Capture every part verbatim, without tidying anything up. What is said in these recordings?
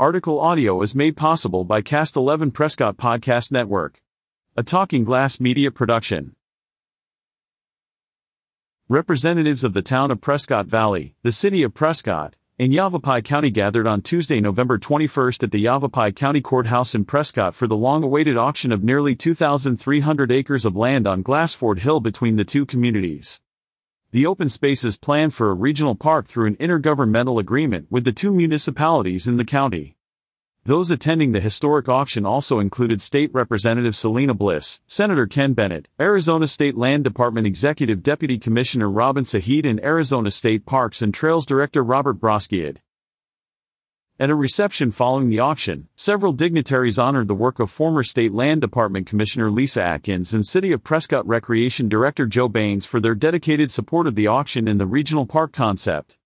Article audio is made possible by Cast eleven Prescott Podcast Network, a Talking Glass Media production. Representatives of the town of Prescott Valley, the city of Prescott, and Yavapai County gathered on Tuesday, November twenty-first at the Yavapai County Courthouse in Prescott for the long-awaited auction of nearly two thousand three hundred acres of land on Glassford Hill between the two communities. The open space is planned for a regional park through an intergovernmental agreement with the two municipalities in the county. Those attending the historic auction also included State Representative Selina Bliss, Senator Ken Bennett, Arizona State Land Department Executive Deputy Commissioner Robyn Sahid, and Arizona State Parks and Trails Director Robert Broscheid. At a reception following the auction, several dignitaries honored the work of former State Land Department Commissioner Lisa Atkins and City of Prescott Recreation Director Joe Baines for their dedicated support of the auction and the regional park concept.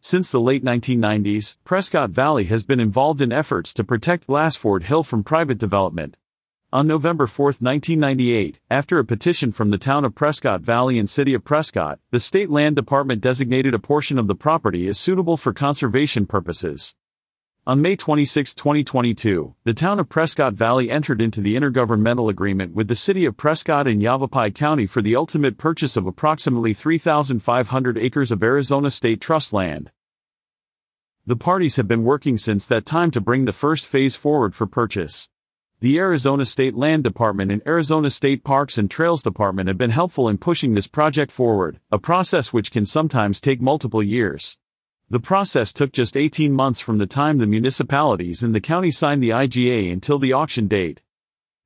Since the late nineteen nineties, Prescott Valley has been involved in efforts to protect Glassford Hill from private development. On November fourth, nineteen ninety-eight, after a petition from the town of Prescott Valley and city of Prescott, the State Land Department designated a portion of the property as suitable for conservation purposes. On May twenty-sixth, twenty twenty-two, the town of Prescott Valley entered into the intergovernmental agreement with the city of Prescott and Yavapai County for the ultimate purchase of approximately three thousand five hundred acres of Arizona State Trust land. The parties have been working since that time to bring the first phase forward for purchase. The Arizona State Land Department and Arizona State Parks and Trails Department have been helpful in pushing this project forward, a process which can sometimes take multiple years. The process took just eighteen months from the time the municipalities and the county signed the I G A until the auction date.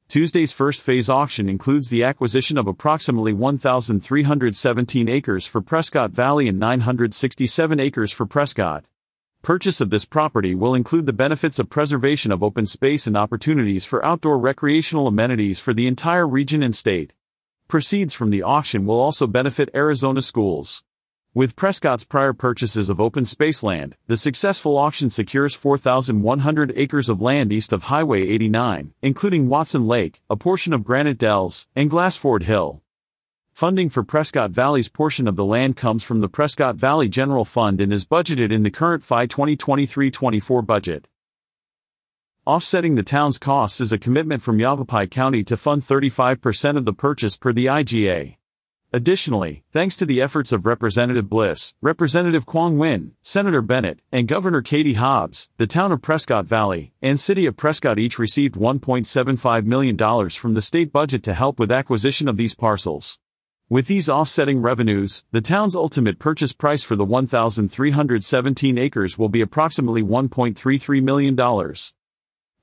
Tuesday's first phase auction includes the acquisition of approximately one thousand three hundred seventeen acres for Prescott Valley and nine hundred sixty-seven acres for Prescott. Purchase of this property will include the benefits of preservation of open space and opportunities for outdoor recreational amenities for the entire region and state. Proceeds from the auction will also benefit Arizona schools. With Prescott's prior purchases of open space land, the successful auction secures four thousand one hundred acres of land east of Highway eighty-nine, including Watson Lake, a portion of Granite Dells, and Glassford Hill. Funding for Prescott Valley's portion of the land comes from the Prescott Valley General Fund and is budgeted in the current F Y twenty twenty-three twenty-four budget. Offsetting the town's costs is a commitment from Yavapai County to fund thirty-five percent of the purchase per the I G A. Additionally, thanks to the efforts of Representative Bliss, Representative Quang Win, Senator Bennett, and Governor Katie Hobbs, the town of Prescott Valley and city of Prescott each received one point seven five million dollars from the state budget to help with acquisition of these parcels. With these offsetting revenues, the town's ultimate purchase price for the one thousand three hundred seventeen acres will be approximately one point three three million dollars.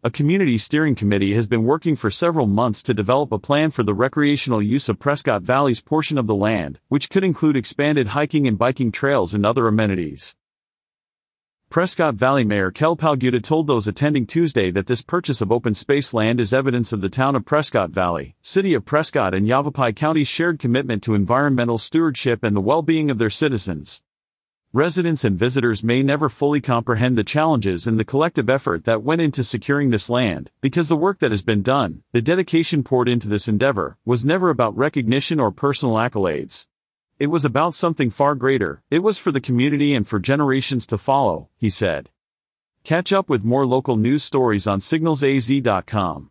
A community steering committee has been working for several months to develop a plan for the recreational use of Prescott Valley's portion of the land, which could include expanded hiking and biking trails and other amenities. Prescott Valley Mayor Kel Palguta told those attending Tuesday that this purchase of open space land is evidence of the town of Prescott Valley, city of Prescott and Yavapai County's shared commitment to environmental stewardship and the well-being of their citizens. Residents and visitors may never fully comprehend the challenges and the collective effort that went into securing this land, because the work that has been done, the dedication poured into this endeavor, was never about recognition or personal accolades. It was about something far greater. It was for the community and for generations to follow, he said. Catch up with more local news stories on signals a z dot com.